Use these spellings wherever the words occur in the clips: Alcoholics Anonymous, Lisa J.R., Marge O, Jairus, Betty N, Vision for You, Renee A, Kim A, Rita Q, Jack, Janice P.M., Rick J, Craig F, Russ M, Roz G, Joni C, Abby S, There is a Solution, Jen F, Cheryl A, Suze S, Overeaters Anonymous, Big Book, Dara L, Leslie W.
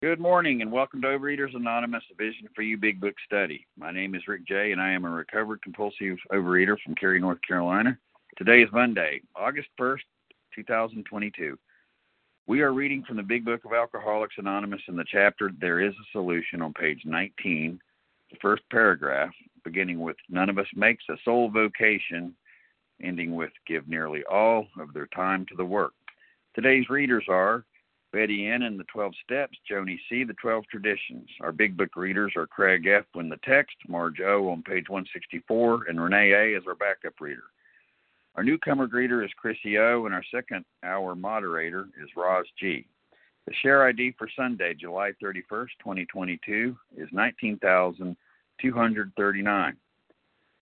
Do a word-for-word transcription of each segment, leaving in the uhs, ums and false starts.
Good morning and welcome to Overeaters Anonymous, a Vision for You Big Book Study. My name is Rick J and I am a recovered compulsive overeater from Cary, North Carolina. Today is Monday, August first, two thousand twenty-two. We are reading from the Big Book of Alcoholics Anonymous in the chapter, There is a Solution on page nineteen, the first paragraph, beginning with, None of us makes a sole vocation, ending with, Give nearly all of their time to the work. Today's readers are Betty N and the twelve Steps, Joni C, the twelve Traditions. Our Big Book readers are Craig F when the text, Marge O on page one sixty-four, and Renee A is our backup reader. Our newcomer greeter is Chrissy O, and our second hour moderator is Roz G. The share I D for Sunday, July thirty-first, twenty twenty-two, is nineteen thousand two hundred thirty-nine.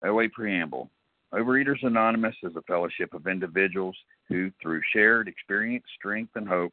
O A Preamble. Overeaters Anonymous is a fellowship of individuals who, through shared experience, strength, and hope,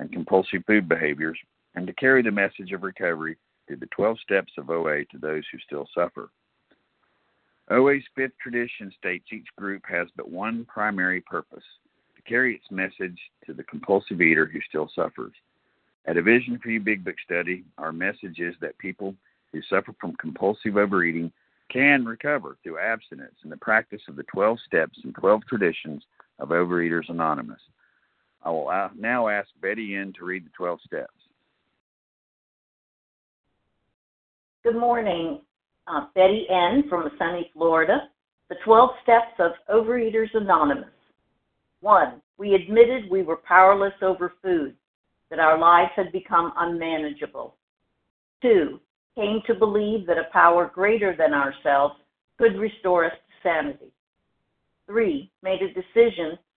and compulsive food behaviors, and to carry the message of recovery through the twelve steps of O A to those who still suffer. O A's fifth tradition states each group has but one primary purpose, to carry its message to the compulsive eater who still suffers. At a Vision for You Big Book Study, our message is that people who suffer from compulsive overeating can recover through abstinence and the practice of the twelve steps and twelve traditions of Overeaters Anonymous. I will now ask Betty N. to read the twelve steps. Good morning, uh, Betty N. from sunny Florida. The twelve steps of Overeaters Anonymous. One, we admitted we were powerless over food, that our lives had become unmanageable. Two, came to believe that a power greater than ourselves could restore us to sanity. Three, made a decision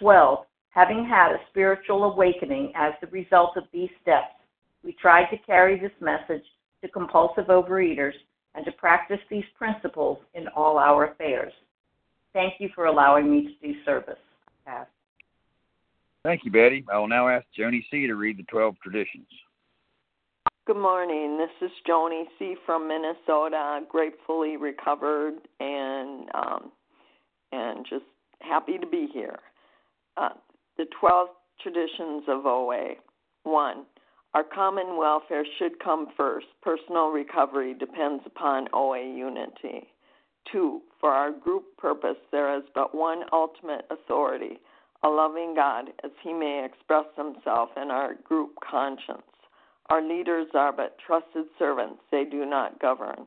twelve. Having had a spiritual awakening as the result of these steps, we tried to carry this message to compulsive overeaters and to practice these principles in all our affairs. Thank you for allowing me to do service. Pass. Thank you, Betty. I will now ask Joni C. to read the twelve traditions. Good morning. This is Joni C. from Minnesota. I'm gratefully recovered and um, and just happy to be here. Uh, the twelve traditions of O A. One, our common welfare should come first. Personal recovery depends upon O A unity. Two, for our group purpose, there is but one ultimate authority, a loving God, as he may express himself in our group conscience. Our leaders are but trusted servants. They do not govern.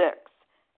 Six,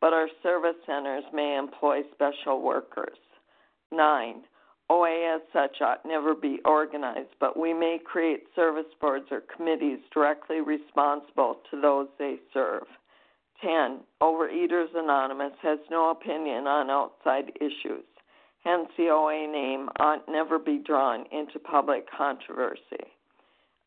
but our service centers may employ special workers. Nine, O A as such ought never be organized, but we may create service boards or committees directly responsible to those they serve. ten. Overeaters Anonymous has no opinion on outside issues. Hence, the O A name ought never be drawn into public controversy.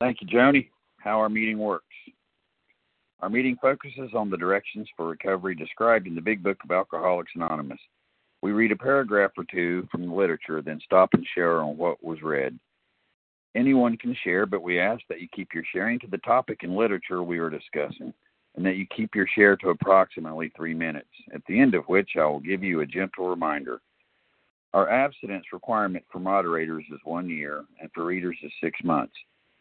Thank you, Joni. How our meeting works. Our meeting focuses on the directions for recovery described in the Big Book of Alcoholics Anonymous. We read a paragraph or two from the literature, then stop and share on what was read. Anyone can share, but we ask that you keep your sharing to the topic and literature we are discussing, and that you keep your share to approximately three minutes, at the end of which I will give you a gentle reminder. Our abstinence requirement for moderators is one year, and for readers is six months.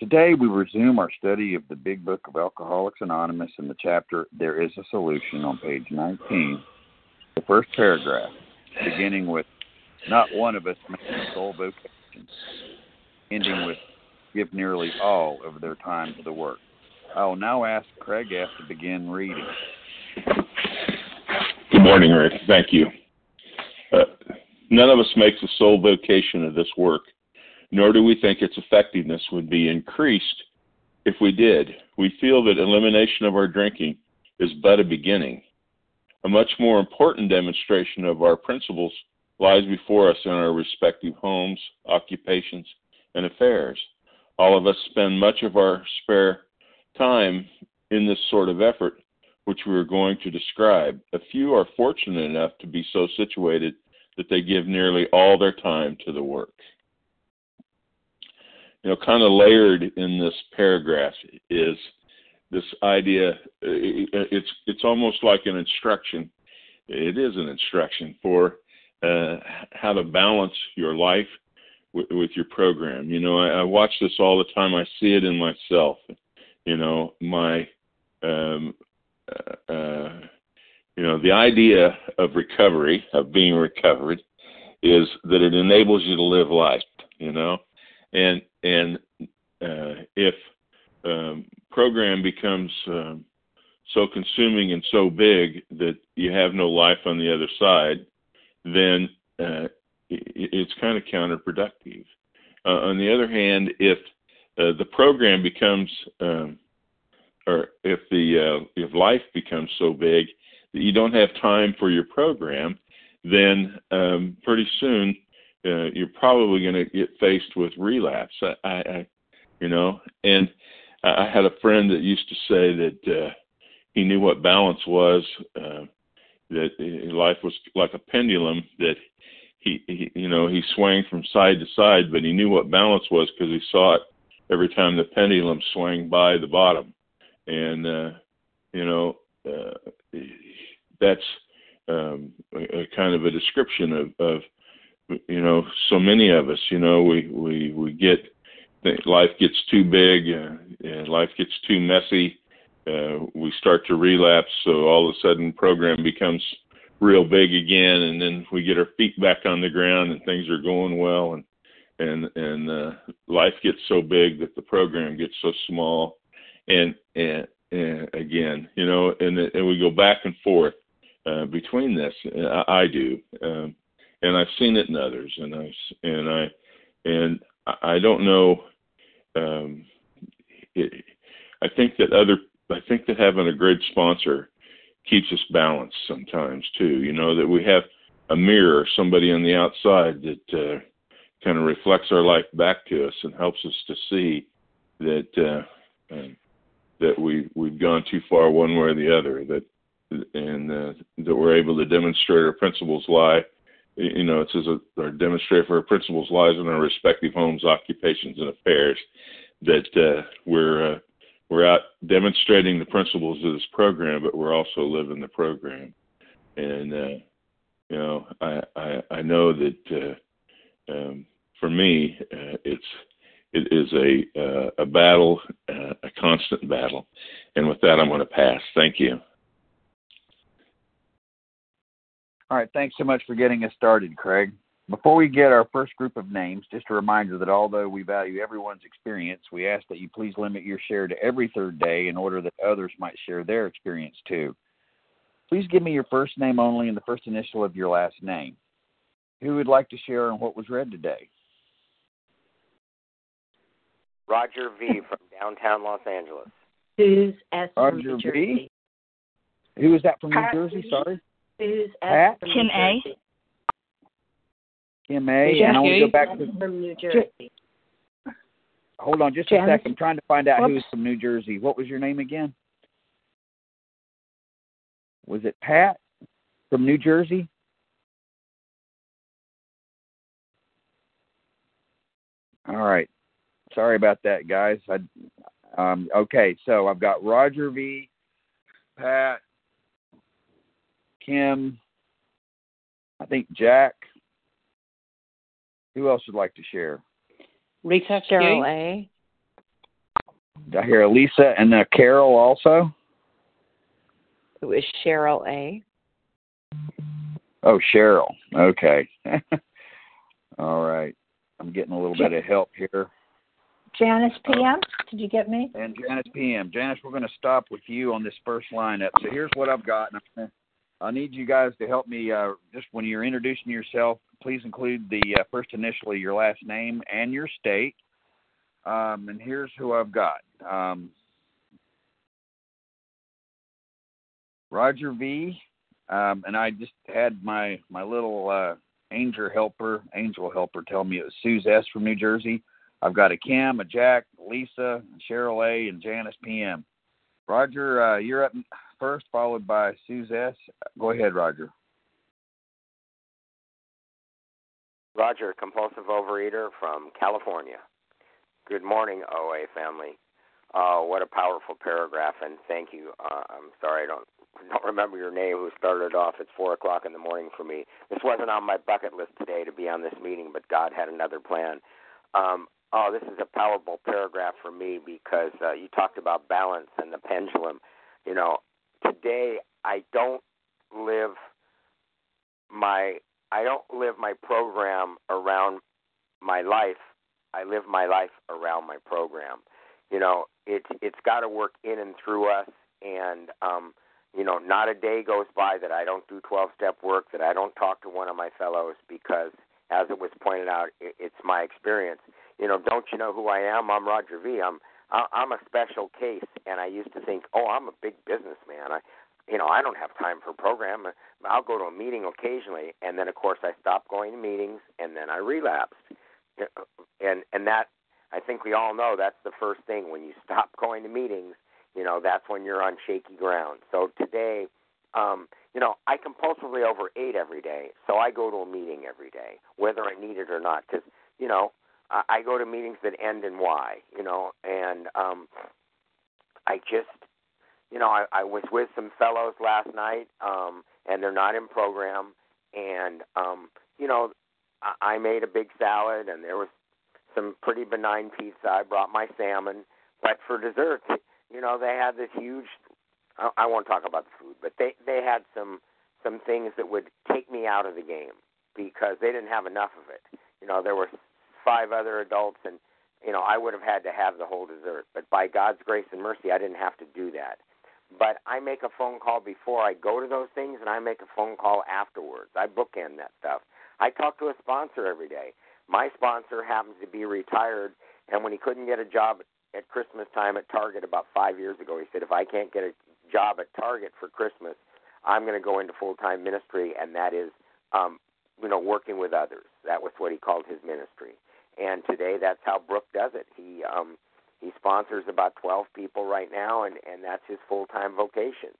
Today, we resume our study of the Big Book of Alcoholics Anonymous in the chapter There is a Solution on page nineteen, the first paragraph, beginning with, not one of us makes a sole vocation, ending with, give nearly all of their time to the work. I will now ask Craig F. to begin reading. Good morning, Rick. Thank you. Uh, none of us makes the sole vocation of this work, nor do we think its effectiveness would be increased if we did. We feel that elimination of our drinking is but a beginning. A much more important demonstration of our principles lies before us in our respective homes, occupations, and affairs. All of us spend much of our spare time in this sort of effort, which we are going to describe. A few are fortunate enough to be so situated that they give nearly all their time to the work. You know, kind of layered in this paragraph is this idea. It's it's almost like an instruction. It is an instruction for uh, how to balance your life with, with your program. You know, I, I watch this all the time. I see it in myself. You know, my, um, uh, uh, you know, the idea of recovery, of being recovered, is that it enables you to live life. You know, and and uh, if um, program becomes um, so consuming and so big that you have no life on the other side, then uh, it, it's kind of counterproductive. Uh, on the other hand, if Uh, the program becomes, um, or if the uh, if life becomes so big that you don't have time for your program, then um, pretty soon uh, you're probably going to get faced with relapse. I, I, I, you know, and I had a friend that used to say that uh, he knew what balance was, uh, that life was like a pendulum that he, he, you know, he swung from side to side, but he knew what balance was because he saw it every time the pendulum swung by the bottom. And, uh, you know, uh, that's um, a, a kind of a description of, of, you know, so many of us. You know, we, we, we get, life gets too big, uh, and life gets too messy. Uh, we start to relapse, so all of a sudden program becomes real big again, and then we get our feet back on the ground and things are going well, and and and uh, life gets so big that the program gets so small, and and, and again, you know, and, and we go back and forth uh, between this. I, I do, um, and I've seen it in others, and I and I and I don't know. Um, it, I think that other, I think that having a great sponsor keeps us balanced sometimes too. You know, that we have a mirror, somebody on the outside that uh, kind of reflects our life back to us and helps us to see that uh, um, that we we've gone too far one way or the other. That and uh, that we're able to demonstrate our principles lie. You know, it says our demonstrate for our principles lies in our respective homes, occupations, and affairs. That uh, we're uh, we're out demonstrating the principles of this program, but we're also living the program. And uh, you know, I I, I know that uh, um, for me, uh, it's it is a uh, a battle, uh, a constant battle. And with that, I'm going to pass. Thank you. All right, thanks so much for getting us started, Craig. Before we get our first group of names, just a reminder that although we value everyone's experience, we ask that you please limit your share to every third day in order that others might share their experience too. Please give me your first name only and the first initial of your last name. Who would like to share on what was read today? Roger V from downtown Los Angeles. Suze S from New Jersey. Who was that from New Jersey? Sorry. Suze S. Kim A. Kim A. Jack, and I want to go back to from New Jersey. Hold on just Janice. a second. I'm trying to find out Whoops. who's from New Jersey. What was your name again? Was it Pat from New Jersey? All right. Sorry about that, guys. I, um, okay, so I've got Roger V, Pat, Kim, I think Jack. Who else would like to share? Lisa, Cheryl A. I hear Lisa and uh, Carol also. Who is Cheryl A? Oh, Cheryl. Okay. All right. I'm getting a little bit of help here. Janice P M, did you get me? And Janice P M. Janice, we're going to stop with you on this first lineup. So here's what I've got. I need you guys to help me. Uh, just when you're introducing yourself, please include the uh, first initial of your last name and your state. Um, and here's who I've got. Um, Roger V. Um, and I just had my, my little uh, angel helper, angel helper tell me it was Suze S. from New Jersey. I've got a Kim, a Jack, Lisa, Cheryl A., and Janice P M. Roger, uh, you're up first, followed by Suze S. Go ahead, Roger. Roger, compulsive overeater from California. Good morning, O A family. Uh, what a powerful paragraph, and thank you. Uh, I'm sorry I don't don't remember your name, who started off at four o'clock in the morning for me. This wasn't on my bucket list today to be on this meeting, but God had another plan. Um, oh, this is a powerful paragraph for me because uh, you talked about balance and the pendulum. You know, today I don't live my I don't live my program around my life. I live my life around my program. You know, it's it's got to work in and through us. And um, you know, not a day goes by that I don't do twelve-step work, that I don't talk to one of my fellows because, as it was pointed out, it's my experience. You know, don't you know who I am? I'm Roger V. I'm I'm a special case, and I used to think, oh, I'm a big businessman. I, you know, I don't have time for a program. I'll go to a meeting occasionally, and then of course I stopped going to meetings, and then I relapsed. And and that I think we all know that's the first thing when you stop going to meetings. You know, that's when you're on shaky ground. So today. Um, you know, I compulsively overate every day, so I go to a meeting every day, whether I need it or not, because, you know, I, I go to meetings that end in Y, you know, and um, I just, you know, I, I was with some fellows last night, um, and they're not in program, and, um, you know, I, I made a big salad, and there was some pretty benign pizza. I brought my salmon, but for dessert, you know, they had this huge... I won't talk about the food, but they, they had some some things that would take me out of the game because they didn't have enough of it. You know, there were five other adults, and, you know, I would have had to have the whole dessert. But by God's grace and mercy, I didn't have to do that. But I make a phone call before I go to those things, and I make a phone call afterwards. I bookend that stuff. I talk to a sponsor every day. My sponsor happens to be retired, and when he couldn't get a job at Christmas time at Target about five years ago, he said, if I can't get a job at Target for Christmas, I'm going to go into full-time ministry, and that is, um, you know, working with others. That was what he called his ministry. And today that's how Brooke does it. He um, he sponsors about twelve people right now, and, and that's his full-time vocation.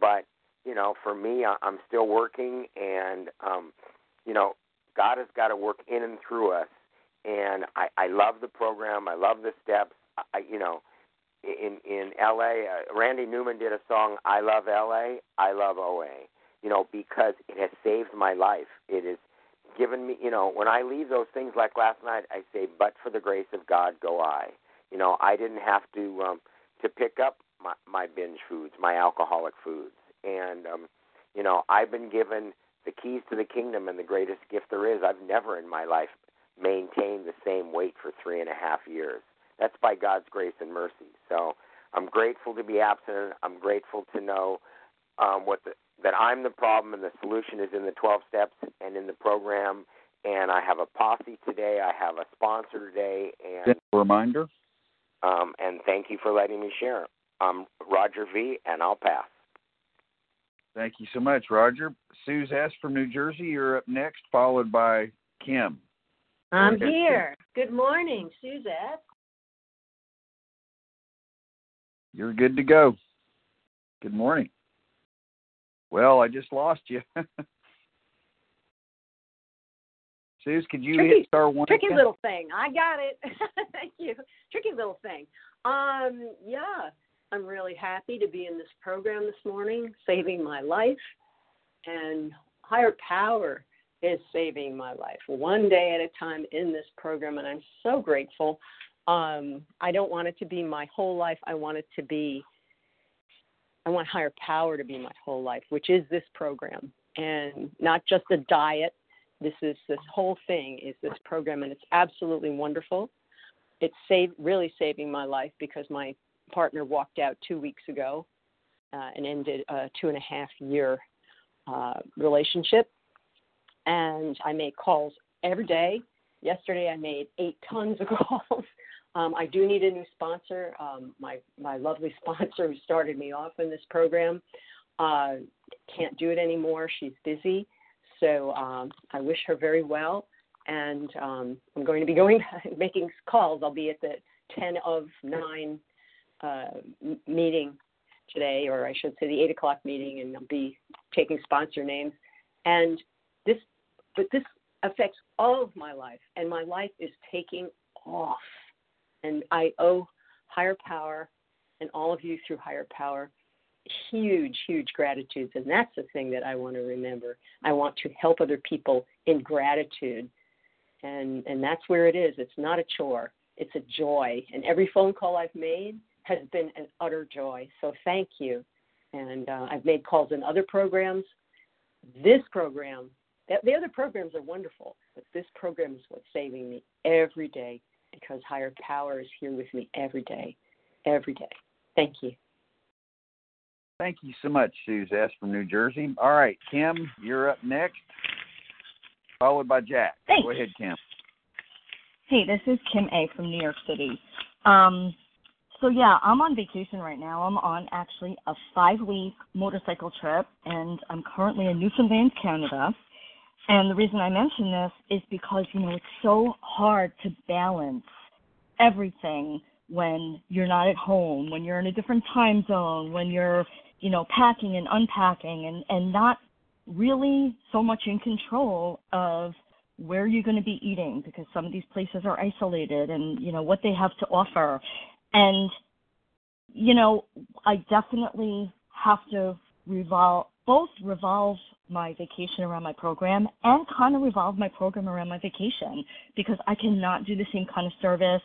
But, you know, for me, I'm still working, and, um, you know, God has got to work in and through us. And I, I love the program. I love the steps. I, you know, in in L A, uh, Randy Newman did a song, I Love L A, I Love O A, you know, because it has saved my life. It has given me, you know, when I leave those things like last night, I say, but for the grace of God, go I. You know, I didn't have to um, to pick up my, my binge foods, my alcoholic foods. And, um, you know, I've been given the keys to the kingdom and the greatest gift there is. I've never in my life maintained the same weight for three and a half years. That's by God's grace and mercy. So I'm grateful to be abstinent. I'm grateful to know um, what the, that I'm the problem and the solution is in the twelve steps and in the program. And I have a posse today. I have a sponsor today. And just a reminder. Um, and thank you for letting me share. I'm Roger V, and I'll pass. Thank you so much, Roger. Suze S. from New Jersey, you're up next, followed by Kim. I'm here. Good morning, Suze S. You're good to go. Good morning. Well, I just lost you. Suze, could you tricky, hit star one? Tricky again? Little thing. I got it. Thank you. Tricky little thing. Um, yeah, I'm really happy to be in this program this morning, saving my life, and higher power is saving my life one day at a time in this program, and I'm so grateful. Um, I don't want it to be my whole life. I want it to be, I want higher power to be my whole life, which is this program, and not just a diet. This is, this whole thing is this program, and it's absolutely wonderful. It's save, really saving my life because my partner walked out two weeks ago uh, and ended a two and a half year uh, relationship. And I make calls every day. Yesterday I made eight tons of calls. Um, I do need a new sponsor. Um, my, my lovely sponsor who started me off in this program uh, can't do it anymore. She's busy. So um, I wish her very well. And um, I'm going to be going making calls. I'll be at the ten of nine uh, meeting today, or I should say the eight o'clock meeting, and I'll be taking sponsor names. And this, but this affects all of my life, and my life is taking off. And I owe higher power and all of you through higher power huge, huge gratitudes. And that's the thing that I want to remember. I want to help other people in gratitude. And and that's where it is. It's not a chore. It's a joy. And every phone call I've made has been an utter joy. So thank you. And uh, I've made calls in other programs. This program, the, the other programs are wonderful, but this program is what's saving me every day, because higher power is here with me every day, every day. Thank you. Thank you so much, Suze S. from New Jersey. All right, Kim, you're up next, followed by Jack. Thanks. Go ahead, Kim. Hey, this is Kim A. from New York City. Um, so, yeah, I'm on vacation right now. I'm on actually a five-week motorcycle trip, and I'm currently in Newfoundland, Canada. And the reason I mention this is because, you know, it's so hard to balance everything when you're not at home, when you're in a different time zone, when you're, you know, packing and unpacking and, and not really so much in control of where you're going to be eating, because some of these places are isolated and, you know, what they have to offer. And, you know, I definitely have to revolve, both revolve my vacation around my program and kind of revolve my program around my vacation, because I cannot do the same kind of service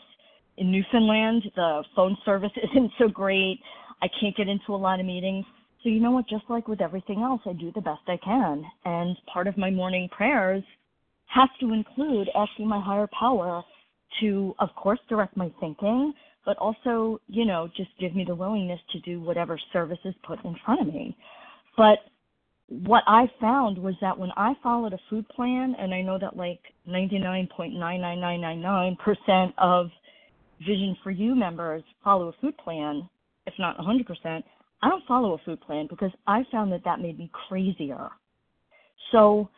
in Newfoundland. The phone service isn't so great. I can't get into a lot of meetings. So you know what, just like with everything else, I do the best I can. And part of my morning prayers has to include asking my higher power to, of course, direct my thinking, but also, you know, just give me the willingness to do whatever service is put in front of me. But what I found was that when I followed a food plan, and I know that like ninety-nine point nine nine nine nine nine percent of Vision for You members follow a food plan, if not one hundred percent, I don't follow a food plan because I found that that made me crazier. So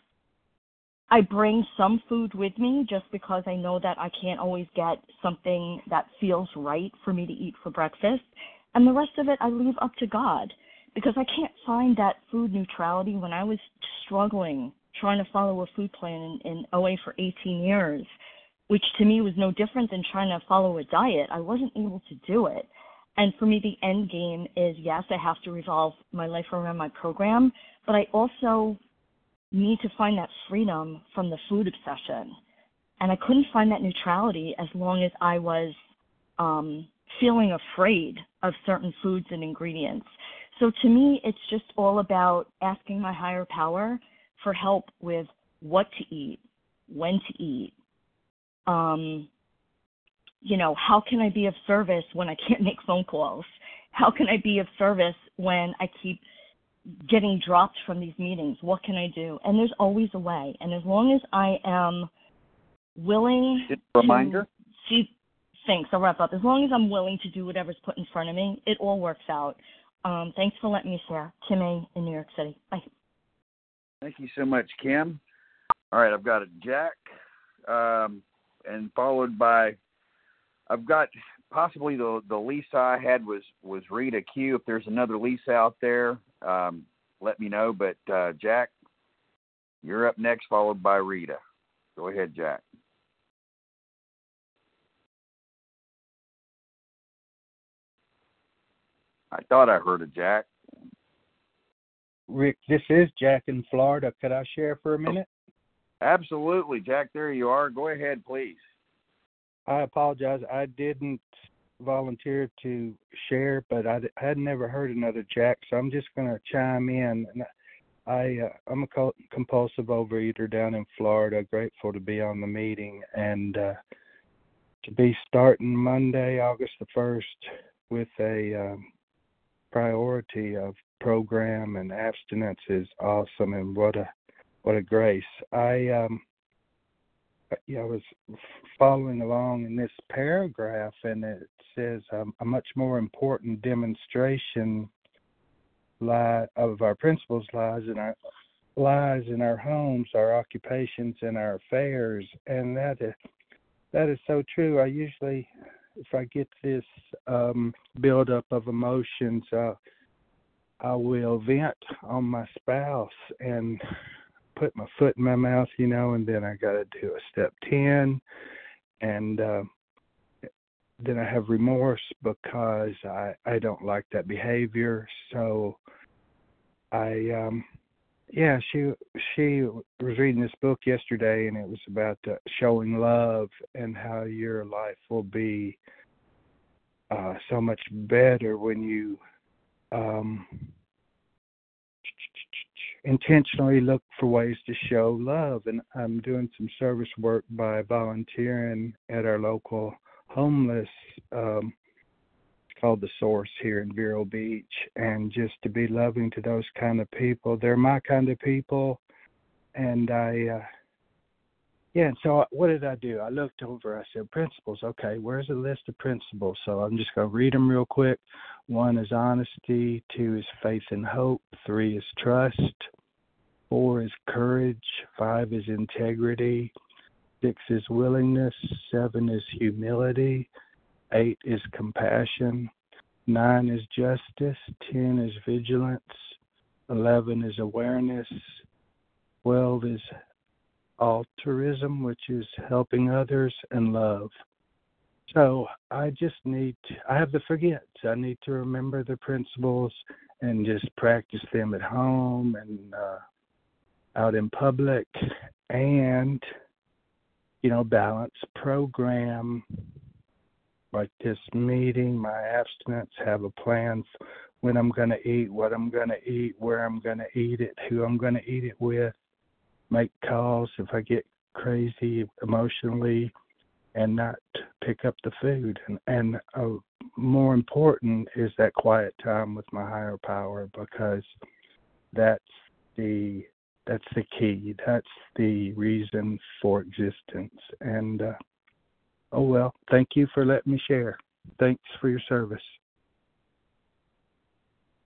I bring some food with me just because I know that I can't always get something that feels right for me to eat for breakfast. And the rest of it I leave up to God because I can't find that food neutrality. When I was struggling trying to follow a food plan in, in O A for eighteen years, which to me was no different than trying to follow a diet, I wasn't able to do it. And for me, the end game is, yes, I have to revolve my life around my program, but I also need to find that freedom from the food obsession. And I couldn't find that neutrality as long as I was um, feeling afraid of certain foods and ingredients. So to me, it's just all about asking my higher power for help with what to eat, when to eat, um, you know, how can I be of service when I can't make phone calls? How can I be of service when I keep getting dropped from these meetings? What can I do? And there's always a way. And as long as I am willing Just a reminder. to see things, I'll wrap up. As long as I'm willing to do whatever's put in front of me, it all works out. Um, thanks for letting me share. Kim A. in New York City. Bye. Thank you so much, Kim. All right, I've got a Jack um, and followed by I've got possibly the the Lisa I had was, was Rita Q. If there's another Lisa out there, um, let me know. But uh, Jack, you're up next, followed by Rita. Go ahead, Jack. I thought I heard a Jack. Rick, this is Jack in Florida. Could I share for a minute? Absolutely, Jack. There you are. Go ahead, please. I apologize. I didn't volunteer to share, but I had never heard another Jack, so I'm just going to chime in. And I, uh, I'm a compulsive overeater down in Florida, grateful to be on the meeting, and uh, to be starting Monday, August the first, with a um, priority of program and abstinence is awesome, and what a what a grace. I um. Yeah, I was following along in this paragraph, and it says um, a much more important demonstration lie of our principles lies in our lies in our homes, our occupations, and our affairs, and that is that is so true. I usually, if I get this um, buildup of emotions, uh, I will vent on my spouse and put my foot in my mouth, you know, and then I got to do a step ten, and uh, then I have remorse because I, I don't like that behavior. So I, um, yeah, she she was reading this book yesterday, and it was about uh, showing love and how your life will be uh, so much better when you um intentionally look for ways to show love. And I'm doing some service work by volunteering at our local homeless, um, it's called The Source here in Vero Beach, and just to be loving to those kind of people. They're my kind of people, and I, uh, yeah, and so what did I do? I looked over, I said, principles, okay, where's the list of principles? So I'm just going to read them real quick. One is honesty, two is faith and hope, three is trust, four is courage, five is integrity, six is willingness, seven is humility, eight is compassion, nine is justice, ten is vigilance, eleven is awareness, twelve is altruism, which is helping others, and love. So I just need to, I have the forgets. I need to remember the principles and just practice them at home and uh, out in public, and, you know, balance program like this meeting, my abstinence, have a plan for when I'm going to eat, what I'm going to eat, where I'm going to eat it, who I'm going to eat it with, make calls if I get crazy emotionally, and not pick up the food. And, and uh, more important is that quiet time with my higher power, because that's the that's the key. That's the reason for existence. And uh, oh well, thank you for letting me share. Thanks for your service.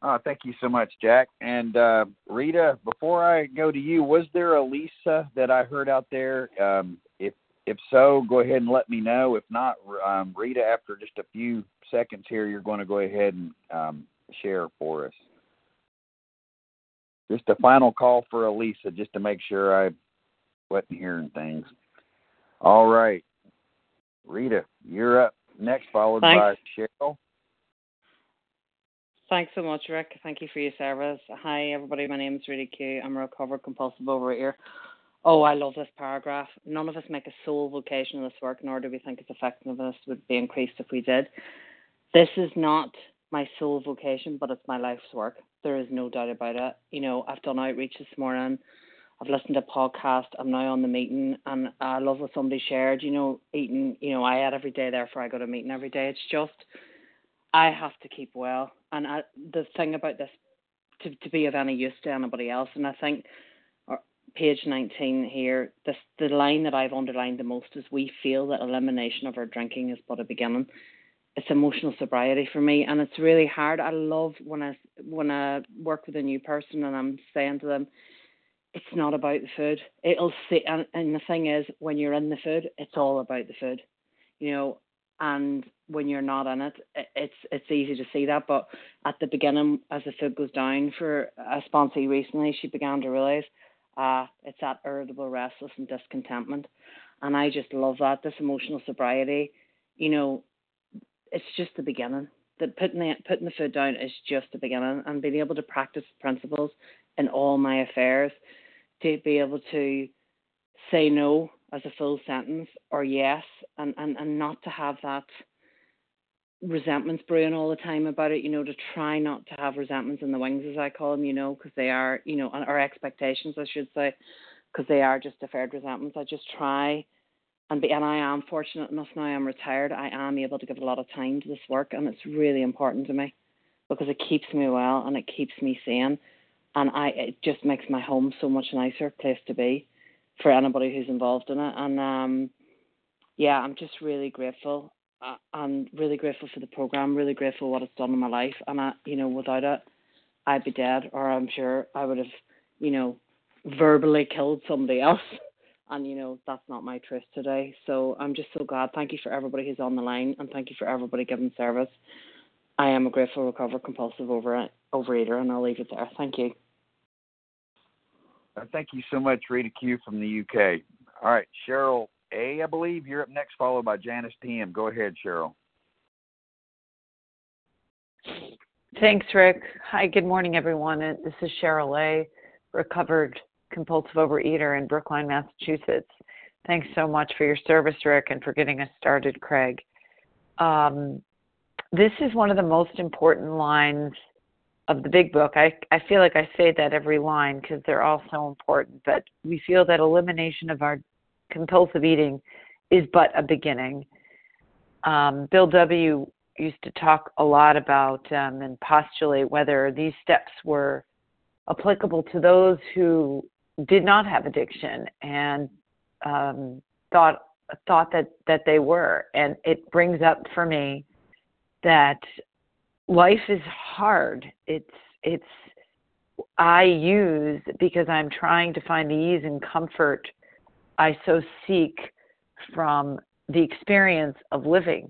Uh, thank you so much, Jack. And uh, Rita, before I go to you, was there a Lisa that I heard out there? Um, if if so, go ahead and let me know. If not, um, Rita, after just a few seconds here, you're going to go ahead and um, share for us. Just a final call for a Lisa, just to make sure I wasn't hearing things. All right. Rita, you're up next, followed Thanks. by Cheryl. Thanks so much, Rick. Thank you for your service. Hi, everybody. My name is Rita Q. I'm a recovered compulsive overeater. Oh, I love this paragraph. None of us make a sole vocation of this work, nor do we think its effectiveness would be increased if we did. This is not my sole vocation, but it's my life's work. There is no doubt about it. You know, I've done outreach this morning. I've listened to podcast. I'm now on the meeting, and I love what somebody shared. You know, eating, you know, I had every day, therefore I go to a meeting every day. It's just, I have to keep well. And I, the thing about this, to, to be of any use to anybody else, and I think or page nineteen here, this, the line that I've underlined the most is, we feel that elimination of our drinking is but a beginning. It's emotional sobriety for me, and it's really hard. I love when I, when I work with a new person and I'm saying to them, it's not about the food. It'll see, and, and the thing is, when you're in the food, it's all about the food, you know. And when you're not in it, it's it's easy to see that. But at the beginning, as the food goes down for a sponsee recently, she began to realise uh, it's that irritable, restless and discontentment. And I just love that, this emotional sobriety. You know, it's just the beginning. That putting the, putting the food down is just the beginning. And being able to practice principles in all my affairs, to be able to say no as a full sentence, or yes, and, and, and not to have that resentments brewing all the time about it, you know, to try not to have resentments in the wings, as I call them, you know, because they are, you know, our expectations, I should say, because they are just deferred resentments. I just try, and be, and I am fortunate enough now, I'm retired, I am able to give a lot of time to this work, and it's really important to me, because it keeps me well, and it keeps me sane, and I it just makes my home so much nicer place to be, for anybody who's involved in it. And um, yeah, I'm just really grateful. Uh, I'm really grateful for the program, really grateful for what it's done in my life. And, I, you know, without it, I'd be dead, or I'm sure I would have, you know, verbally killed somebody else. And, you know, that's not my truth today. So I'm just so glad. Thank you for everybody who's on the line, and thank you for everybody giving service. I am a grateful, recovered, compulsive over, overeater, and I'll leave it there. Thank you. Thank you so much, Rita Q from the U K. All right, Cheryl A, I believe you're up next, followed by Janice P M. Go ahead, Cheryl. Thanks, Rick. Hi, good morning, everyone. This is Cheryl A, recovered compulsive overeater in Brookline, Massachusetts. Thanks so much for your service, Rick, and for getting us started, Craig. Um, this is one of the most important lines of the Big Book. I, I feel like I say that every line because they're all so important, but we feel that elimination of our compulsive eating is but a beginning. Um, Bill W. used to talk a lot about um, and postulate whether these steps were applicable to those who did not have addiction, and um, thought thought that, that they were. And it brings up for me that life is hard. It's, it's, I use, because I'm trying to find the ease and comfort I so seek from the experience of living,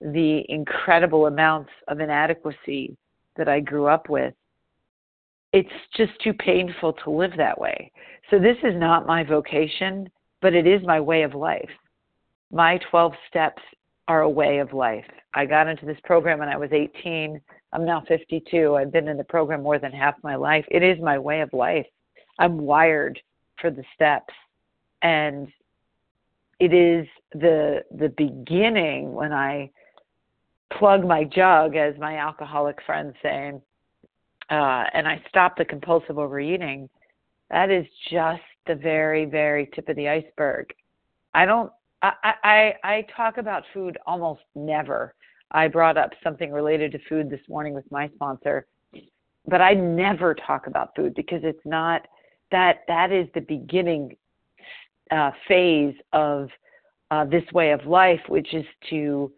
the incredible amounts of inadequacy that I grew up with. It's just too painful to live that way. So this is not my vocation, but it is my way of life. My twelve steps are a way of life. I got into this program when I was eighteen. I'm now fifty-two. I've been in the program more than half my life. It is my way of life. I'm wired for the steps. And it is the the beginning when I plug my jug, as my alcoholic friends say, uh, and I stop the compulsive overeating. That is just the very, very tip of the iceberg. I don't I, I, I talk about food almost never. I brought up something related to food this morning with my sponsor. but I never talk about food because it's not that that is the beginning uh, phase of uh, this way of life, which is to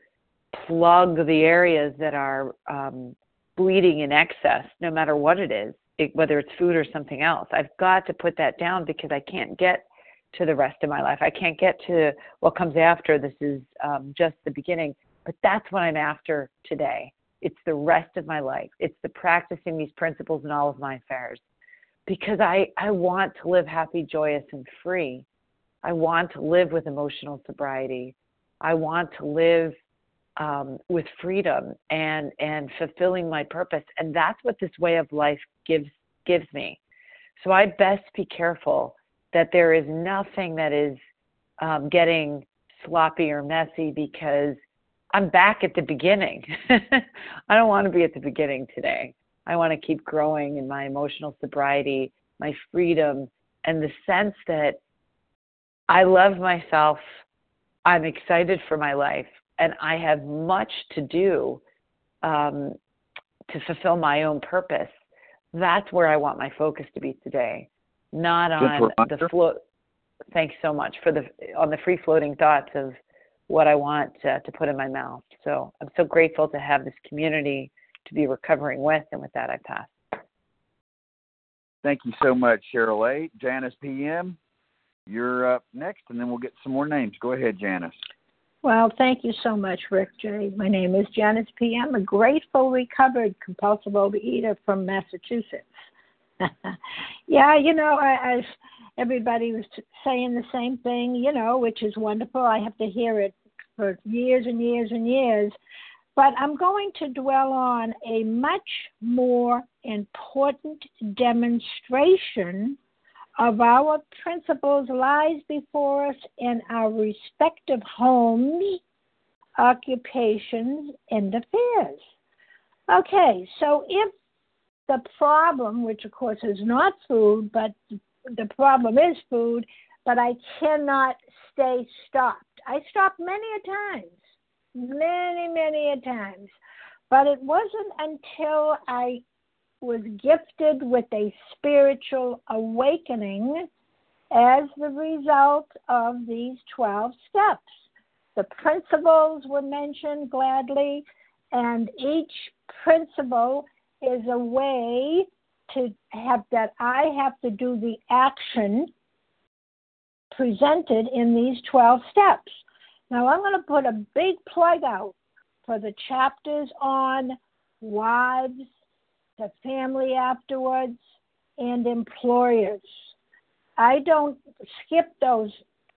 plug the areas that are um, bleeding in excess, no matter what it is, it, whether it's food or something else. I've got to put that down because I can't get to the rest of my life. I can't get to what comes after. This is um, just the beginning, but that's what I'm after today. It's the rest of my life. It's the practicing these principles in all of my affairs, because I, I want to live happy, joyous, and free. I want to live with emotional sobriety. I want to live um, with freedom and, and fulfilling my purpose. And that's what this way of life gives, gives me. So I best be careful that there is nothing that is um, getting sloppy or messy, because I'm back at the beginning. I don't want to be at the beginning today. I want to keep growing in my emotional sobriety, my freedom, and the sense that I love myself, I'm excited for my life, and I have much to do um, to fulfill my own purpose. That's where I want my focus to be today, not on the float. Thanks so much for the on the free floating thoughts of what I want uh, to put in my mouth. So I'm so grateful to have this community to be recovering with, and with that I pass. Thank you so much, Cheryl A. Janice P M, you're up next, and then we'll get some more names. Go ahead, Janice. Well, thank you so much, Rick J. My name is Janice P M, a grateful, recovered, compulsive overeater from Massachusetts. Yeah, you know, I, I, everybody was saying the same thing, you know, which is wonderful. I have to hear it for years and years and years. But I'm going to dwell on a much more important demonstration of our principles lies before us in our respective homes, occupations, and affairs. Okay, so if the problem, which of course is not food, but the problem is food, but I cannot stay stopped. I stopped many a times. Many, many a times. But it wasn't until I was gifted with a spiritual awakening as the result of these twelve steps. The principles were mentioned gladly, and each principle is a way to have that I have to do the action presented in these twelve steps. Now, I'm going to put a big plug out for the chapters on wives, the family afterwards, and employers. I don't skip those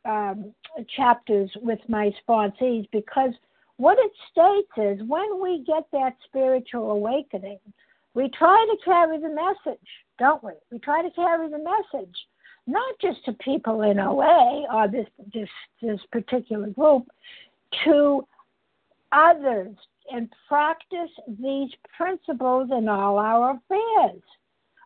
um, chapters with my sponsees, because what it states is when we get that spiritual awakening, we try to carry the message, don't we? We try to carry the message. Not just to people in O A or this, this this particular group, to others, and practice these principles in all our affairs.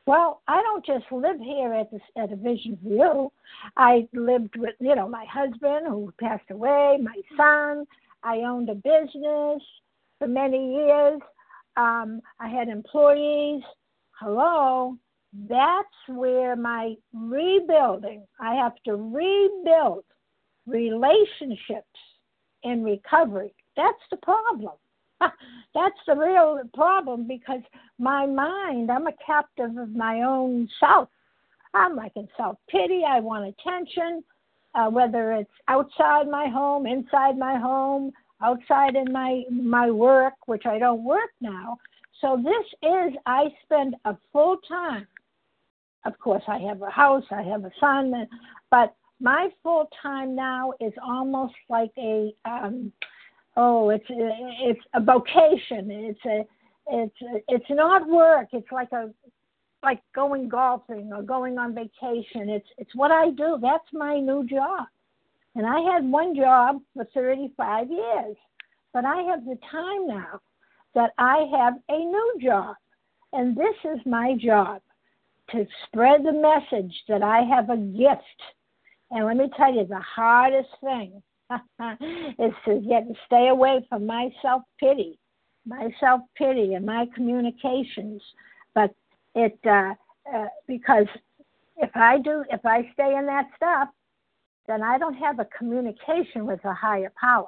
Well, I don't just live here at this, at a Vision for You. I lived with, you know, my husband who passed away, my son. I owned a business for many years. Um, I had employees. Hello. That's where my rebuilding, I have to rebuild relationships in recovery. That's the problem. That's the real problem, because my mind, I'm a captive of my own self. I'm like in self-pity. I want attention, uh, whether it's outside my home, inside my home, outside in my, my work, which I don't work now. So this is, I spend a full time. Of course, I have a house, I have a son, but my full time now is almost like a, um, oh, it's it's a vocation. It's a, it's a, it's not work. It's like a, like going golfing or going on vacation. It's it's what I do. That's my new job, and I had one job for thirty-five years, but I have the time now that I have a new job, and this is my job, to spread the message that I have a gift. And let me tell you, the hardest thing is to get stay away from my self-pity, my self-pity and my communications. But It uh, uh, because if I do, if I stay in that stuff, then I don't have a communication with a higher power.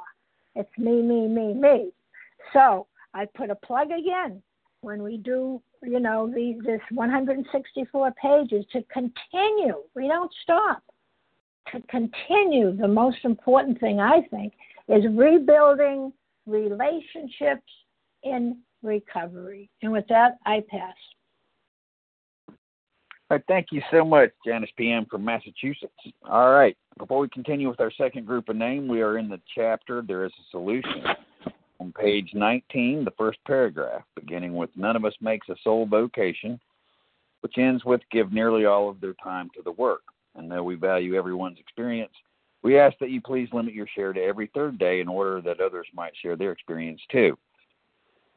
It's me, me, me, me. So I put a plug again when we do, you know, these this one hundred sixty-four pages to continue. We don't stop. To continue, the most important thing, I think, is rebuilding relationships in recovery. And with that, I pass. All right, thank you so much, Janice P M from Massachusetts. All right, before we continue with our second group of name, we are in the chapter There is a Solution. On page nineteen, the first paragraph, beginning with "None of us makes a sole vocation," which ends with "Give nearly all of their time to the work. And though we value everyone's experience, we ask that you please limit your share to every third day in order that others might share their experience too."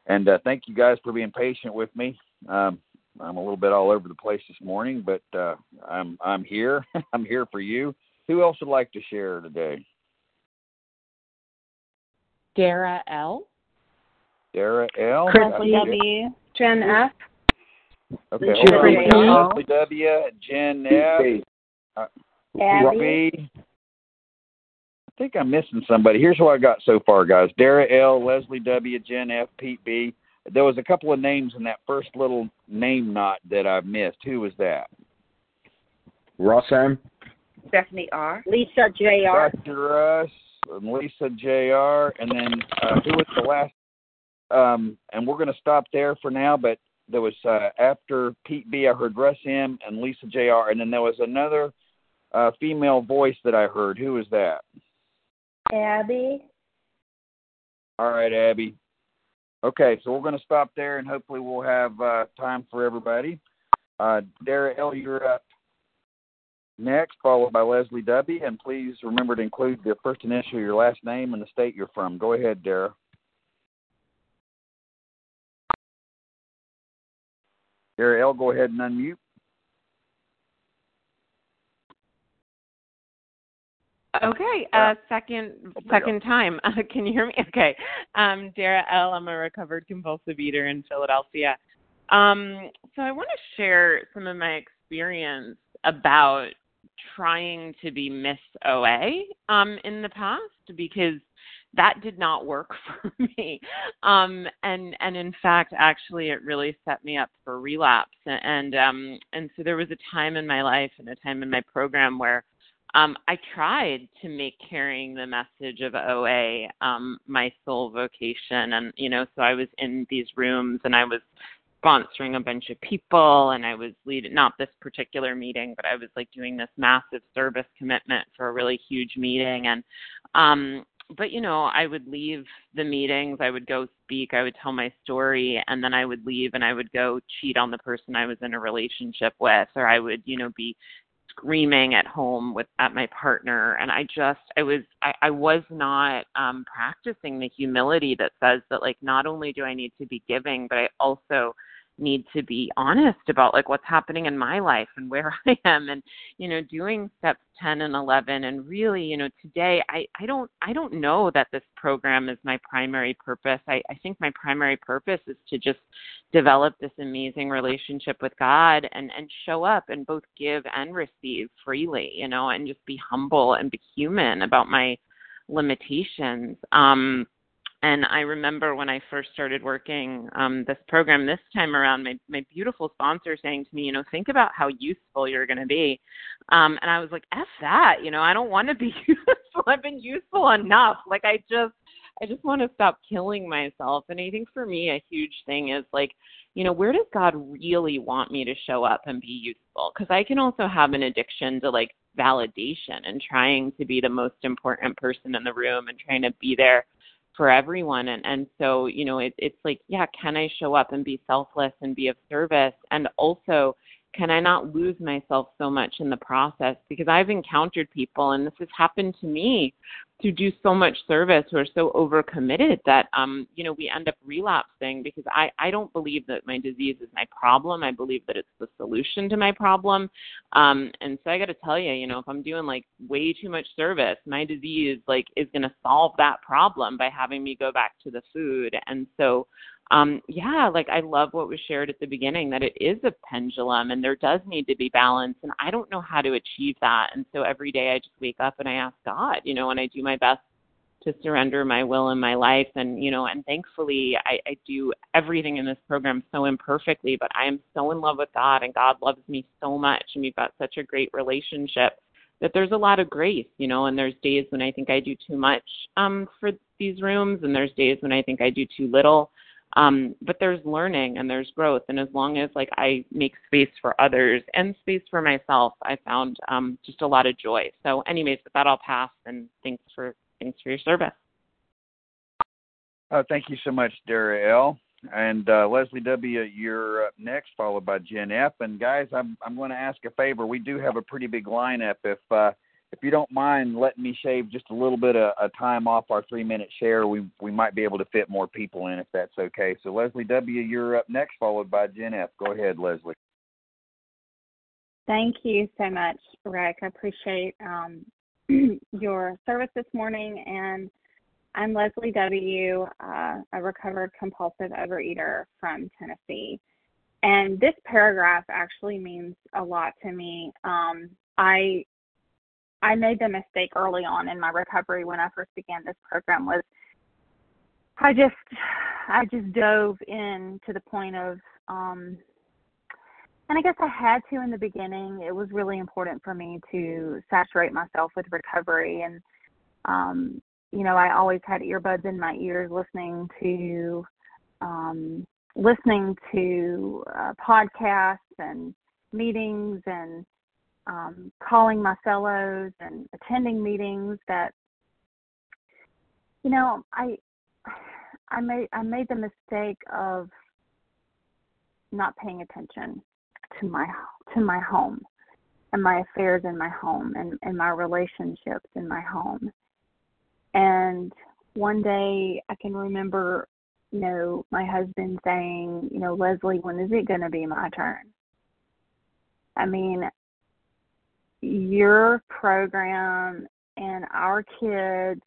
And uh, thank you guys for being patient with me. Um, I'm a little bit all over the place this morning, but uh, I'm I'm here. I'm here for you. Who else would like to share today? Dara L. Dara L. Chrissy W. Jen F. Okay, Leslie W. Jen F. Uh, Abby. I think I'm missing somebody. Here's who I got so far, guys. Dara L, Leslie W, Jen F, Pete B. There was a couple of names in that first little name knot that I've missed. Who was that? Roz M. Stephanie R. Lisa J R. Doctor Russ and Lisa J R. And then uh, who was the last? Um, and we're going to stop there for now, but there was uh, after Pete B, I heard Russ M and Lisa J R. And then there was another uh, female voice that I heard. Who was that? Abby. All right, Abby. Okay, so we're going to stop there, and hopefully we'll have uh, time for everybody. Uh, Dara L., you're up next, followed by Leslie W., and please remember to include the first initial, your last name, and the state you're from. Go ahead, Dara. Dara L., go ahead and unmute. Okay, uh, second second time. Uh, can you hear me? Okay. Um, Dara L., I'm a recovered compulsive eater in Philadelphia. Um, so I want to share some of my experience about trying to be Miss O A um, in the past, because that did not work for me. Um, and, and in fact, actually, it really set me up for relapse. And, and, um, and so there was a time in my life and a time in my program where Um, I tried to make carrying the message of O A um, my sole vocation. And, you know, so I was in these rooms and I was sponsoring a bunch of people, and I was leading, not this particular meeting, but I was like doing this massive service commitment for a really huge meeting. And, um, but, you know, I would leave the meetings, I would go speak, I would tell my story, and then I would leave and I would go cheat on the person I was in a relationship with, or I would, you know, be screaming at home with at my partner. And I just, I was, I, I was not um, practicing the humility that says that, like, not only do I need to be giving, but I also need to be honest about, like, what's happening in my life and where I am, and, you know, doing steps ten and eleven. And really, you know, today, I, I don't, I don't know that this program is my primary purpose. I, I think my primary purpose is to just develop this amazing relationship with God, and, and show up and both give and receive freely, you know, and just be humble and be human about my limitations. Um, And I remember when I first started working um, this program this time around, my, my beautiful sponsor saying to me, you know, think about how useful you're going to be. Um, and I was like, F that, you know, I don't want to be useful. I've been useful enough. Like, I just, I just want to stop killing myself. And I think for me, a huge thing is, like, you know, where does God really want me to show up and be useful? Because I can also have an addiction to, like, validation and trying to be the most important person in the room and trying to be there for everyone. And, and so, you know, it, it's like, yeah, can I show up and be selfless and be of service? And also, can I not lose myself so much in the process? Because I've encountered people, and this has happened to me, to do so much service, who are so overcommitted that, um, you know, we end up relapsing, because I, I don't believe that my disease is my problem. I believe that it's the solution to my problem. Um, and so I got to tell you, you know, if I'm doing, like, way too much service, my disease, like, is going to solve that problem by having me go back to the food. And so, um, yeah, like I love what was shared at the beginning, that it is a pendulum and there does need to be balance. And I don't know how to achieve that. And so every day I just wake up and I ask God, you know, and I do my best to surrender my will in my life. And, you know, and thankfully I, I do everything in this program so imperfectly, but I am so in love with God and God loves me so much. And we've got such a great relationship that there's a lot of grace, you know, and there's days when I think I do too much um, for these rooms. And there's days when I think I do too little, um, but there's learning and there's growth. And as long as like I make space for others and space for myself, I found um, just a lot of joy. So anyways, with that, I'll pass, and thanks for Thanks for your service. Uh, thank you so much, Dara L. And uh, Leslie W., you're up next, followed by Jen F. And, guys, I'm I'm going to ask a favor. We do have a pretty big lineup. If uh, if you don't mind letting me shave just a little bit of, of time off our three-minute share, we, we might be able to fit more people in if that's okay. So, Leslie W., you're up next, followed by Jen F. Go ahead, Leslie. Thank you so much, Rick. I appreciate um your service this morning, and I'm Leslie W., uh, a recovered compulsive overeater from Tennessee. And this paragraph actually means a lot to me. Um, I I made the mistake early on in my recovery when I first began this program was I just I just dove in to the point of, um, and I guess I had to in the beginning. It was really important for me to saturate myself with recovery. And, um, you know, I always had earbuds in my ears listening to um, listening to uh, podcasts and meetings and um, calling my fellows and attending meetings that, you know, I, I, made, I made the mistake of not paying attention to my to my home and my affairs in my home and, and my relationships in my home. And one day I can remember, you know, my husband saying, you know, Leslie, when is it going to be my turn? I mean, your program and our kids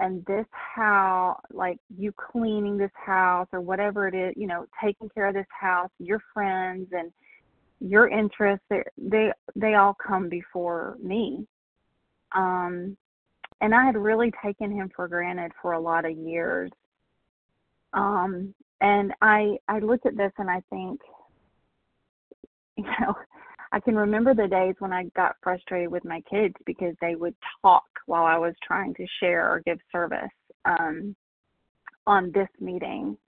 and this house, like you cleaning this house or whatever it is, you know, taking care of this house, your friends and your interests, they they all come before me. Um, and I had really taken him for granted for a lot of years. Um, and I I looked at this and I think, you know, I can remember the days when I got frustrated with my kids because they would talk while I was trying to share or give service um, on this meeting.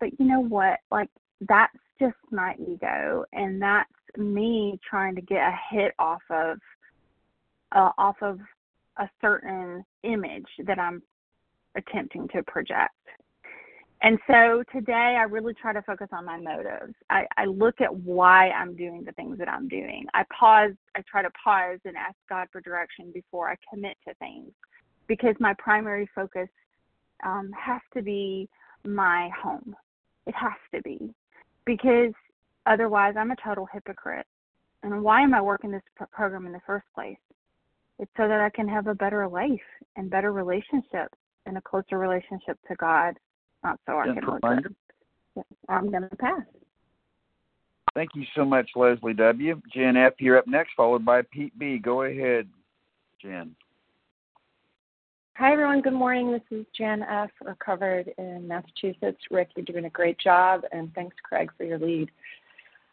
But you know what? Like, that's just my ego, and that's me trying to get a hit off of uh, off of a certain image that I'm attempting to project. And so today I really try to focus on my motives. I, I look at why I'm doing the things that I'm doing. I pause, I try to pause and ask God for direction before I commit to things, because my primary focus um, has to be my home. It has to be, because otherwise I'm a total hypocrite. And why am I working this pro- program in the first place? It's so that I can have a better life and better relationships and a closer relationship to God. Not so I can look at. I'm going to pass. Thank you so much, Leslie W. Jen F., you're up next, followed by Pete B. Go ahead, Jen. Hi, everyone. Good morning. This is Jen F., recovered in Massachusetts. Rick, you're doing a great job, and thanks, Craig, for your lead.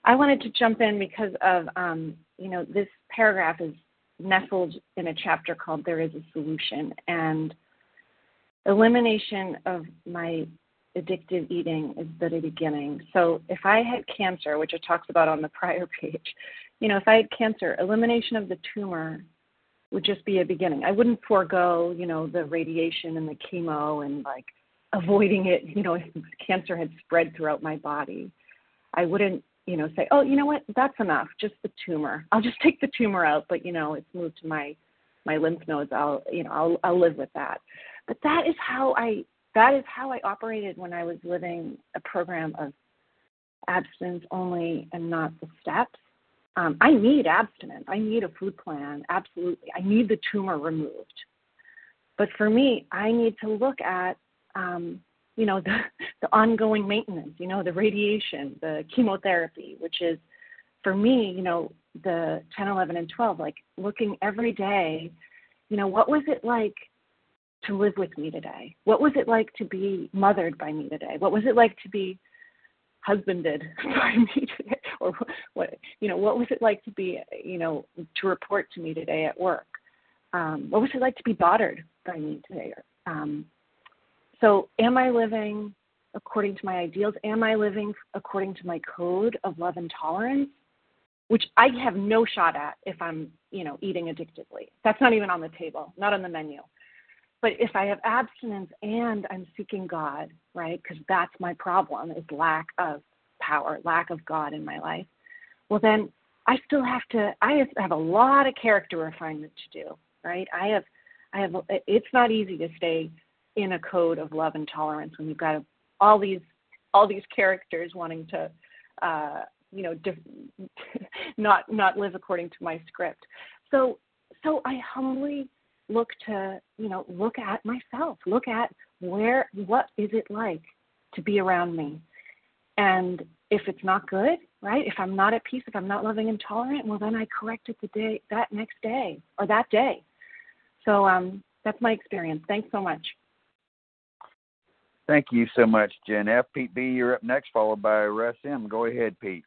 I wanted to jump in because of, um, you know, this paragraph is nestled in a chapter called There is a Solution, and elimination of my addictive eating is but a beginning. So if I had cancer, which it talks about on the prior page, you know, if I had cancer, elimination of the tumor would just be a beginning. I wouldn't forego, you know, the radiation and the chemo and like avoiding it, you know, if cancer had spread throughout my body. I wouldn't, you know, say, oh, you know what, that's enough, just the tumor. I'll just take the tumor out, but, you know, it's moved to my, my lymph nodes. I'll, you know, I'll, I'll live with that. But that is how I that is how I operated when I was living a program of abstinence only and not the steps. Um, I need abstinence. I need a food plan, absolutely. I need the tumor removed. But for me, I need to look at um, you know, the, the ongoing maintenance, you know, the radiation, the chemotherapy, which is, for me, you know, the ten, eleven, and twelve, like looking every day, you know, what was it like to live with me today? What was it like to be mothered by me today? What was it like to be husbanded by me today? Or what, you know, what was it like to be, you know, to report to me today at work? Um, what was it like to be bothered by me today? Um, so am I living according to my ideals? Am I living according to my code of love and tolerance, which I have no shot at if I'm, you know, eating addictively? That's not even on the table, not on the menu. But if I have abstinence and I'm seeking God, right, because that's my problem, is lack of power, lack of God in my life, well, then I still have to, I have a lot of character refinement to do, right? I have, I have, it's not easy to stay in a code of love and tolerance when you've got all these, all these characters wanting to, uh, you know, diff, not, not live according to my script. So, so I humbly look to, you know, look at myself, look at where, what is it like to be around me? And if it's not good, right, if I'm not at peace, if I'm not loving and tolerant, well, then I correct it the day, that next day or that day. So um, that's my experience. Thanks so much. Thank you so much, Jen F. Pete B., you're up next, followed by Russ M. Go ahead, Pete.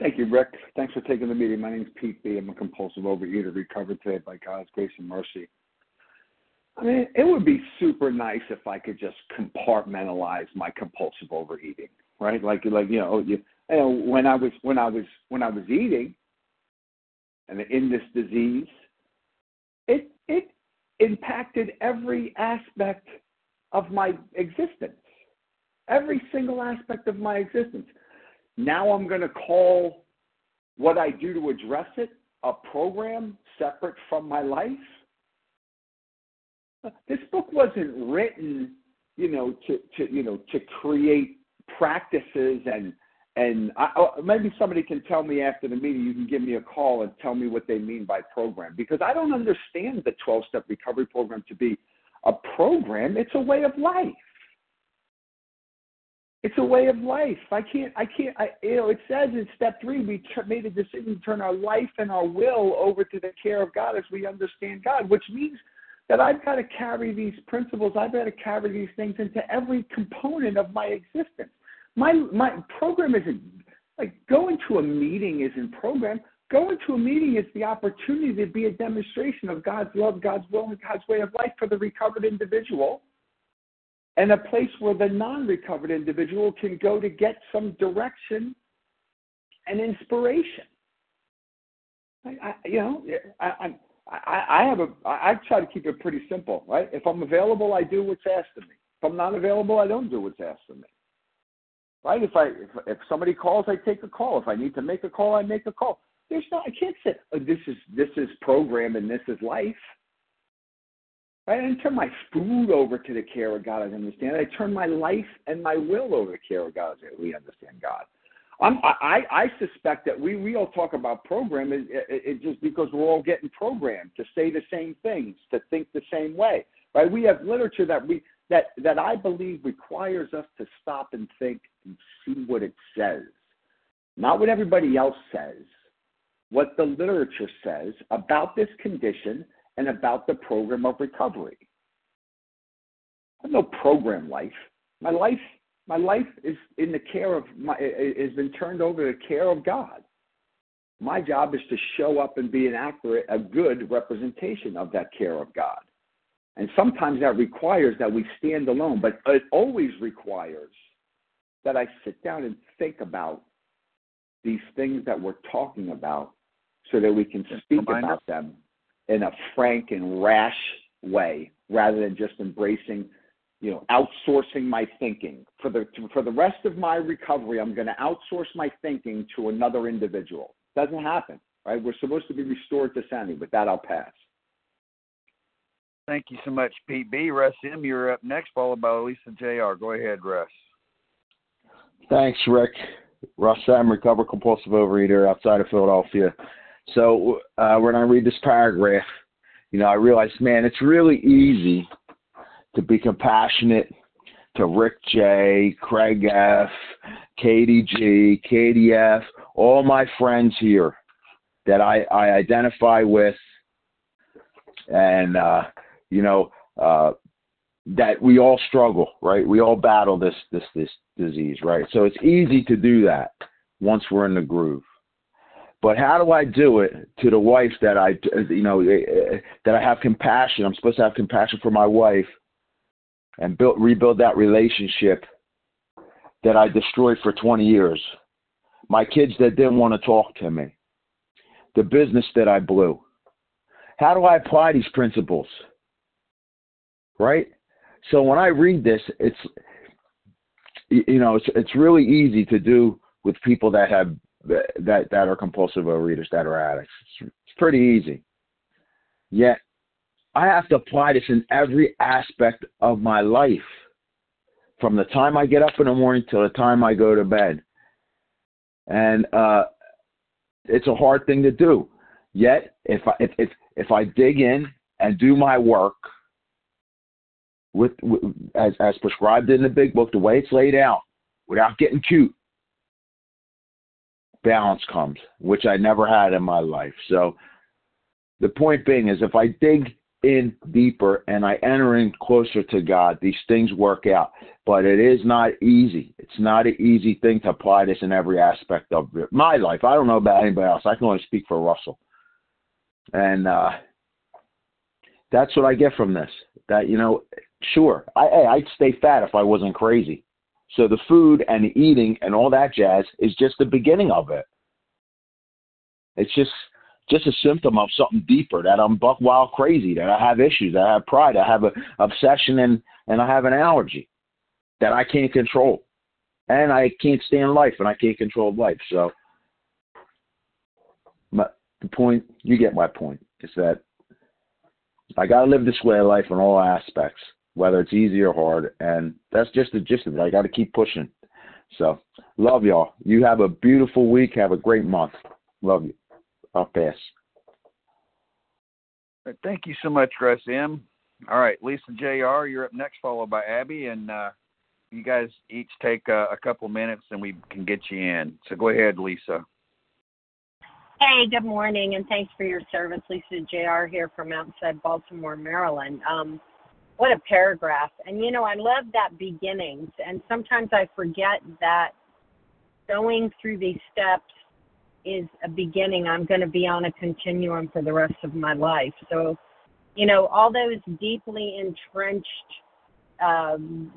Thank you, Rick. Thanks for taking the meeting. My name is Pete B. I'm a compulsive overeater recovered today by God's grace and mercy. I mean, it would be super nice if I could just compartmentalize my compulsive overeating, right? Like, like you know, you, you know, when I was when I was when I was eating, and in this disease, it it impacted every aspect of my existence, every single aspect of my existence. Now I'm going to call what I do to address it a program separate from my life. This book wasn't written, you know, to, to you know to create practices and and I, maybe somebody can tell me after the meeting. You can give me a call and tell me what they mean by program, because I don't understand the twelve-step recovery program to be a program. It's a way of life. It's a way of life. I can't, I can't, I, you know, it says in step three, we t- made a decision to turn our life and our will over to the care of God as we understand God, which means that I've got to carry these principles. I've got to carry these things into every component of my existence. My, my program isn't, like going to a meeting isn't program. Going to a meeting is the opportunity to be a demonstration of God's love, God's will, and God's way of life for the recovered individual, and a place where the non-recovered individual can go to get some direction and inspiration. I, I, you know, I, I, I have a, I try to keep it pretty simple, right? If I'm available, I do what's asked of me. If I'm not available, I don't do what's asked of me, right? If I, if, if somebody calls, I take a call. If I need to make a call, I make a call. There's no, I can't say, oh, this is, this is program and this is life. Right? I didn't turn my food over to the care of God as I understand it. I turned my life and my will over to the care of God as we understand God. I'm, I, I suspect that we, we all talk about program is it, it just because we're all getting programmed to say the same things, to think the same way. Right? We have literature that we that, that I believe requires us to stop and think and see what it says, not what everybody else says, what the literature says about this condition and about the program of recovery. I have no program life. My life, my life is in the care of my, has been turned over to the care of God. My job is to show up and be an accurate, a good representation of that care of God. And sometimes that requires that we stand alone, but it always requires that I sit down and think about these things that we're talking about so that we can speak about them in a frank and rash way, rather than just embracing, you know, outsourcing my thinking. For the for the rest of my recovery, I'm going to outsource my thinking to another individual. Doesn't happen, right? We're supposed to be restored to sanity. With that, I'll pass. Thank you so much, Pete B. Russ M., you're up next, followed by Lisa J R. Go ahead, Russ. Thanks, Rick. Russ M., recovered compulsive overeater outside of Philadelphia. So uh, when I read this paragraph, you know, I realized, man, it's really easy to be compassionate to Rick J, Craig F, Katie G, Katie F, all my friends here that I, I identify with, and, uh, you know, uh, that we all struggle, right? We all battle this, this, this disease, right? So it's easy to do that once we're in the groove. But how do I do it to the wife that I, you know, that I have compassion? I'm supposed to have compassion for my wife and build, rebuild that relationship that I destroyed for twenty years. My kids that didn't want to talk to me. The business that I blew. How do I apply these principles? Right? So when I read this, it's, you know, it's it's really easy to do with people that have that that are compulsive overeaters, that are addicts. It's, it's pretty easy. Yet I have to apply this in every aspect of my life, from the time I get up in the morning till the time I go to bed. And uh, it's a hard thing to do. Yet if I if if, if I dig in and do my work with, with as as prescribed in the Big Book, the way it's laid out, without getting cute, balance comes, which I never had in my life. So the point being is, if I dig in deeper and I enter in closer to God, these things work out. But it is not easy. It's not an easy thing to apply this in every aspect of my life. I don't know about anybody else. I can only speak for Russell. And uh, that's what I get from this. That, you know, sure, I, I'd stay fat if I wasn't crazy. So the food and the eating and all that jazz is just the beginning of it. It's just just a symptom of something deeper, that I'm buck wild crazy, that I have issues, that I have pride, I have an obsession, and, and I have an allergy that I can't control. And I can't stand life, and I can't control life. So my, the point, you get my point, is that I got to live this way of life in all aspects, whether it's easy or hard, and that's just the gist of it. I got to keep pushing. So, love y'all. You have a beautiful week. Have a great month. Love you. I'll pass. Thank you so much, Russ M. All right, Lisa J R, you're up next, followed by Abby, and uh, you guys each take uh, a couple minutes, and we can get you in. So go ahead, Lisa. Hey, good morning, and thanks for your service. Lisa J R here from outside Baltimore, Maryland. Um, What a paragraph. And, you know, I love that beginnings. And sometimes I forget that going through these steps is a beginning. I'm going to be on a continuum for the rest of my life. So, you know, all those deeply entrenched um,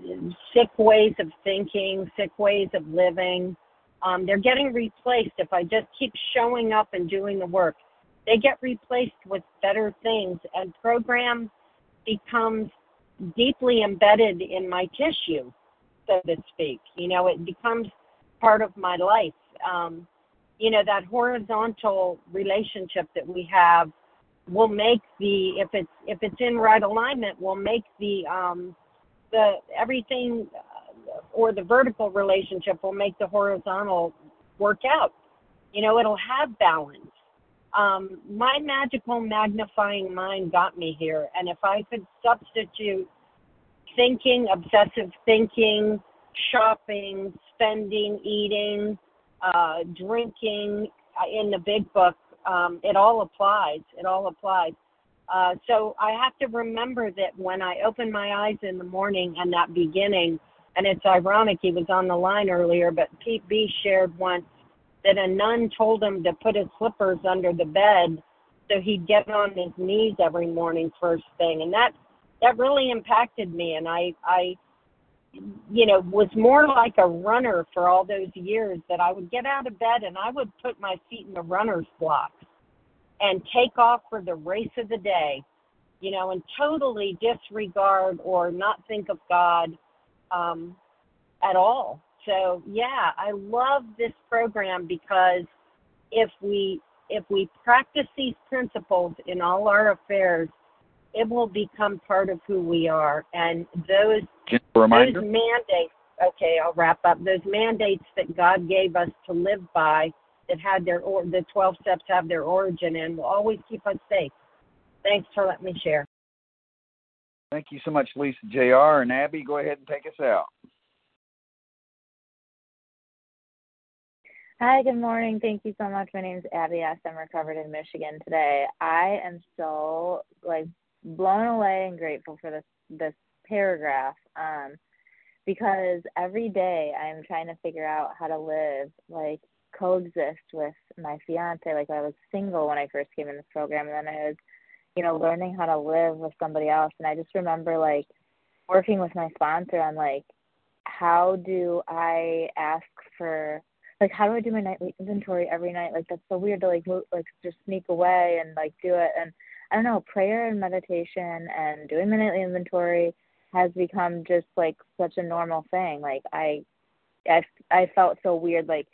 sick ways of thinking, sick ways of living, um, they're getting replaced if I just keep showing up and doing the work. They get replaced with better things, and program becomes deeply embedded in my tissue, so to speak. You know, it becomes part of my life. Um, you know, that horizontal relationship that we have will make the, if it's if it's in right alignment, will make the um, the everything, or the vertical relationship will make the horizontal work out. You know, it'll have balance. Um, my magical magnifying mind got me here, and if I could substitute thinking, obsessive thinking, shopping, spending, eating, uh, drinking in the Big Book, um, it all applies. It all applies. Uh, so I have to remember that when I open my eyes in the morning and that beginning, and it's ironic, he was on the line earlier, but Pete B shared once that a nun told him to put his slippers under the bed so he'd get on his knees every morning first thing. And that that really impacted me. And I, I, you know, was more like a runner for all those years, that I would get out of bed and I would put my feet in the runner's blocks and take off for the race of the day, you know, and totally disregard or not think of God um, at all. So, yeah, I love this program, because if we if we practice these principles in all our affairs, it will become part of who we are. And those, those mandates, okay, I'll wrap up, those mandates that God gave us to live by, that had their or, the twelve steps have their origin in, will always keep us safe. Thanks for letting me share. Thank you so much, Lisa J R and Abby. Go ahead and take us out. Hi, good morning. Thank you so much. My name is Abby S. I'm recovered in Michigan today. I am so, like, blown away and grateful for this this paragraph um, because every day I'm trying to figure out how to live, like, coexist with my fiance. Like, I was single when I first came in this program, and then I was, you know, learning how to live with somebody else. And I just remember, like, working with my sponsor on, like, how do I ask for, like, how do I do my nightly inventory every night? Like, that's so weird to, like, move, like, just sneak away and, like, do it. And I don't know, prayer and meditation and doing the nightly inventory has become just, like, such a normal thing. Like, I, I, I felt so weird, like,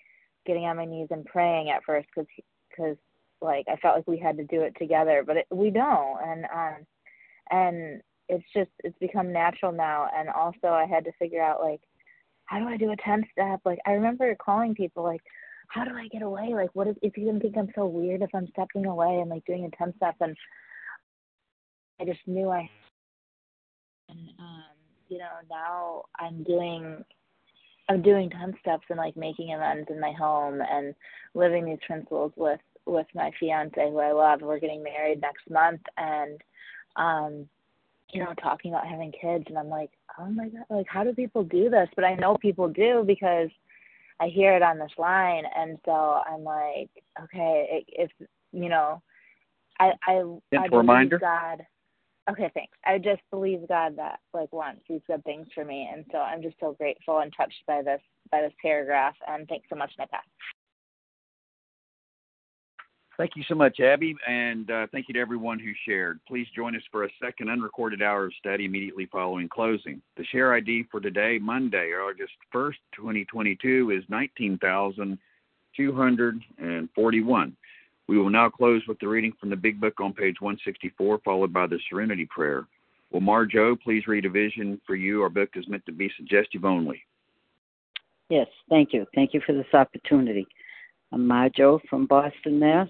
getting on my knees and praying at first because, because, like, I felt like we had to do it together, but it, we don't. And, um, and it's just, it's become natural now. And also I had to figure out, like, how do I do a ten step? Like, I remember calling people, like, how do I get away? Like, what is, if you didn't think I'm so weird if I'm stepping away and, like, doing a ten step. And I just knew I, and, um, you know, now I'm doing, I'm doing ten steps and, like, making amends in my home and living these principles with, with my fiance who I love. We're getting married next month and, um, you know, talking about having kids, and I'm like, oh my God, like, how do people do this? But I know people do because I hear it on this line. And so I'm like, okay, if, you know, I, I, I believe God. Okay, thanks. I just believe God that, like, wants these good things for me. And so I'm just so grateful and touched by this, by this paragraph. And thanks so much, Nita. Thank you so much, Abby, and uh, thank you to everyone who shared. Please join us for a second unrecorded hour of study immediately following closing. The share I D for today, Monday, August first, twenty twenty-two, is nineteen thousand two hundred forty-one. We will now close with the reading from the Big Book on page one sixty-four, followed by the Serenity Prayer. Will Marge O please read A Vision for You? Our book is meant to be suggestive only. Yes, thank you. Thank you for this opportunity. I'm Marge O from Boston, Mass.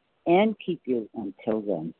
and keep you until then.